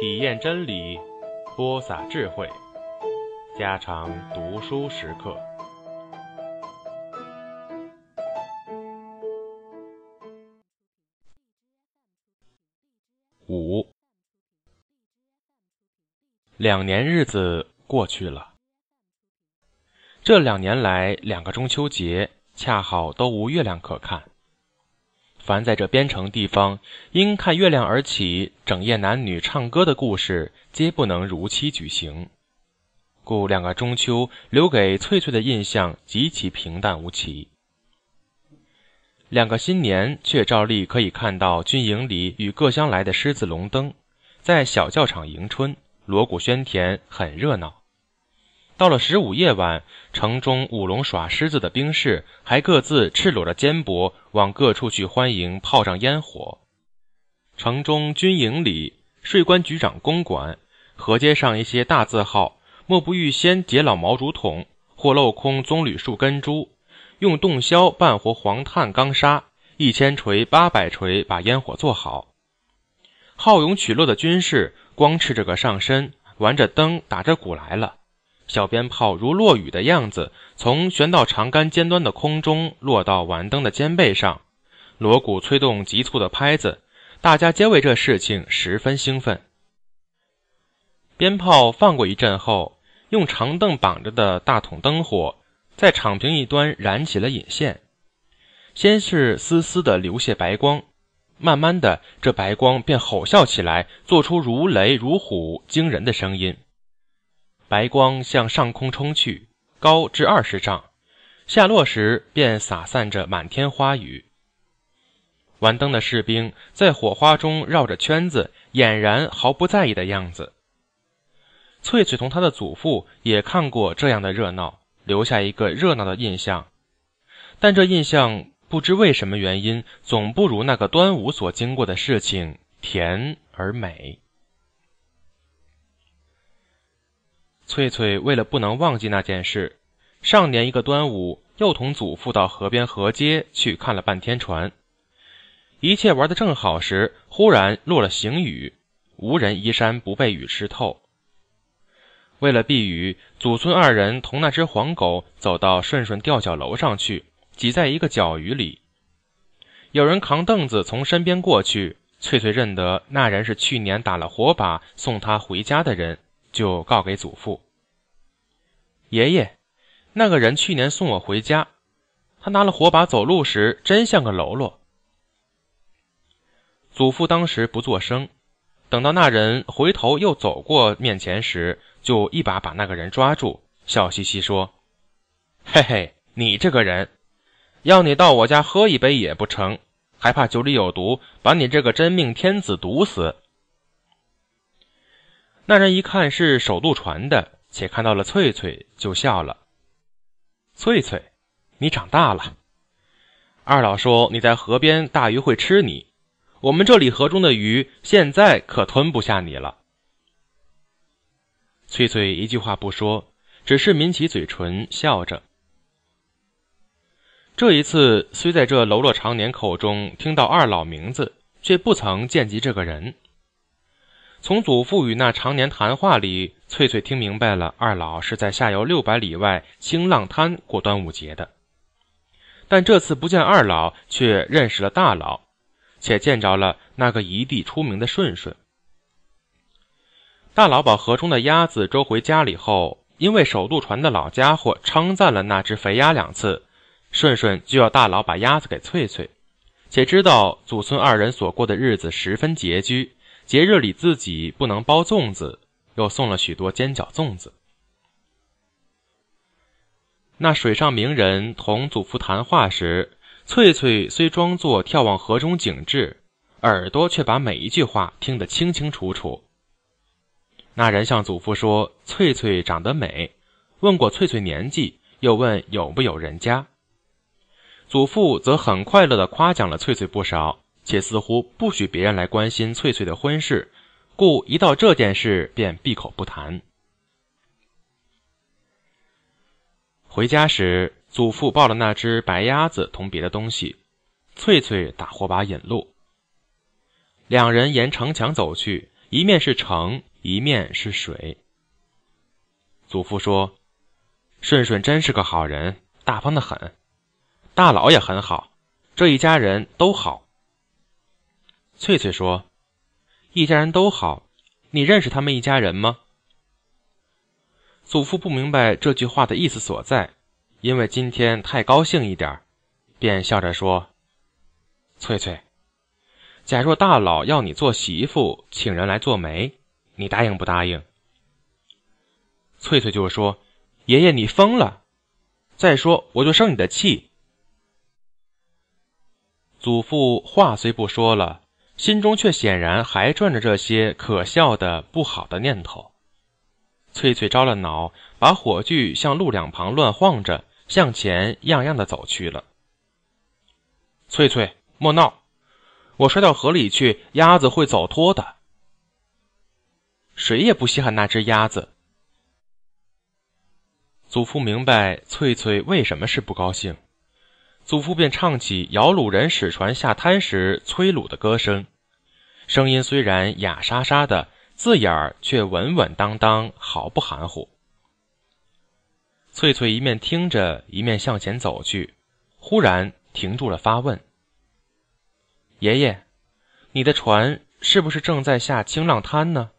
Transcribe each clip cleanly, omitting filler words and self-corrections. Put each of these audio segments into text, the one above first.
体验真理，播撒智慧，家常读书时刻。5，2年日子过去了。这2年来，2个中秋节恰好都无月亮可看。凡在这边城地方因看月亮而起整夜男女唱歌的故事，皆不能如期举行，故2个中秋留给翠翠的印象极其平淡无奇。2个新年却照例可以看到军营里与各乡来的狮子龙灯，在小教场迎春，锣鼓喧天，很热闹。到了15夜晚，城中舞龙耍狮子的兵士还各自赤裸着肩膊往各处去欢迎，炮仗烟火。城中军营里，税关局长公馆河街上一些大字号，莫不预先解老毛竹筒，或镂空棕榈树根株，用洞箫拌活黄炭钢砂，1000锤800锤把烟火做好。好勇取乐的军士光赤着个上身，玩着灯，打着鼓来了。小鞭炮如落雨的样子，从悬到长杆尖端的空中落到玩灯的肩背上，锣鼓催动急促的拍子，大家皆为这事情十分兴奋。鞭炮放过一阵后，用长凳绑着的大筒灯火在场平一端燃起了引线，先是丝丝地流泻白光，慢慢的这白光便吼啸起来，做出如雷如虎惊人的声音。白光向上空冲去，高至20丈，下落时便洒散着满天花雨。玩灯的士兵在火花中绕着圈子，俨然毫不在意的样子。翠翠同她的祖父也看过这样的热闹，留下一个热闹的印象，但这印象不知为什么原因，总不如那个端午所经过的事情甜而美。翠翠为了不能忘记那件事，上年一个端午又同祖父到河边河街去看了半天船。一切玩得正好时，忽然落了行雨，无人衣衫不被雨湿透。为了避雨，祖孙2人同那只黄狗走到顺顺吊脚楼上去，挤在一个脚鱼里。有人扛凳子从身边过去，翠翠认得那人是去年打了火把送她回家的人，就告给祖父。爷爷，那个人去年送我回家，他拿了火把走路时真像个喽啰。祖父当时不作声，等到那人回头又走过面前时，就一把把那个人抓住，笑嘻嘻说，嘿嘿，你这个人，要你到我家喝一杯也不成，还怕酒里有毒，把你这个真命天子毒死。那人一看是守渡船的，且看到了翠翠，就笑了。翠翠，你长大了。二老说你在河边大鱼会吃你，我们这里河中的鱼现在可吞不下你了。翠翠一句话不说，只是抿起嘴唇笑着。这一次虽在这喽啰常年口中听到二老名字，却不曾见及这个人。从祖父与那常年谈话里，翠翠听明白了二老是在下游600里外青浪滩过端午节的。但这次不见二老，却认识了大佬，且见着了那个一地出名的顺顺。大佬把河中的鸭子捉回家里后，因为守渡船的老家伙称赞了那只肥鸭2次，顺顺就要大佬把鸭子给翠翠，且知道祖孙2人所过的日子十分拮据，节日里自己不能包粽子，又送了许多煎饺粽子。那水上名人同祖父谈话时，翠翠虽装作眺望河中景致，耳朵却把每一句话听得清清楚楚。那人向祖父说翠翠长得美，问过翠翠年纪，又问有没有人家。祖父则很快乐地夸奖了翠翠不少，且似乎不许别人来关心翠翠的婚事，故一到这件事便闭口不谈。回家时，祖父抱了那只白鸭子同别的东西，翠翠打火把引路。2人沿城墙走去，一面是城，一面是水。祖父说，顺顺真是个好人，大方的很，大佬也很好，这一家人都好。翠翠说，一家人都好，你认识他们一家人吗？祖父不明白这句话的意思所在，因为今天太高兴一点，便笑着说，翠翠，假若大佬要你做媳妇，请人来做媒，你答应不答应？翠翠就说，爷爷你疯了，再说我就生你的气。祖父话虽不说了，心中却显然还转着这些可笑的不好的念头。翠翠着了恼，把火炬向路两旁乱晃着，向前样样的走去了。翠翠，莫闹，我摔到河里去，鸭子会走脱的。谁也不稀罕那只鸭子。祖父明白翠翠为什么是不高兴，祖父便唱起摇橹人使船下滩时催橹的歌声，声音虽然哑沙沙的，字眼儿却稳稳当当，毫不含糊。翠翠一面听着，一面向前走去，忽然停住了发问，爷爷，你的船是不是正在下清浪滩呢？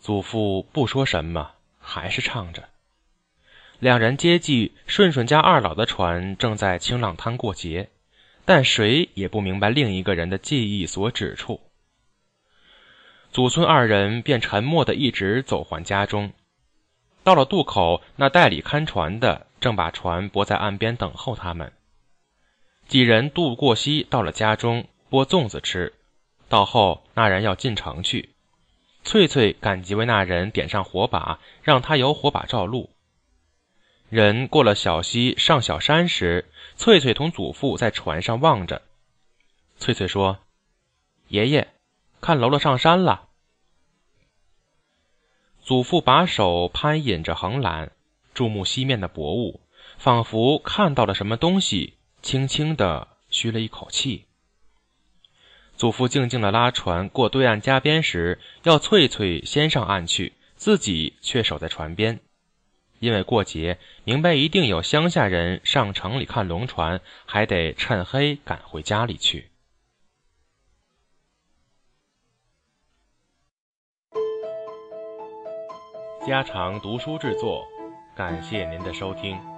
祖父不说什么，还是唱着。两人接济顺顺家二老的船正在清浪滩过节，但谁也不明白另一个人的记忆所指处。祖孙二人便沉默地一直走还家中，到了渡口，那代理看船的正把船泊在岸边等候他们。几人渡过溪，到了家中剥粽子吃，到后那人要进城去，翠翠赶急为那人点上火把，让他由火把照路。人过了小溪上小山时，翠翠同祖父在船上望着。翠翠说，爷爷，看喽啰上山了。祖父把手攀引着横栏，注目西面的薄雾，仿佛看到了什么东西，轻轻地吁了一口气。祖父静静地拉船过对岸家边时，要翠翠先上岸去，自己却守在船边。因为过节，明白一定有乡下人上城里看龙船，还得趁黑赶回家里去。家常读书制作，感谢您的收听。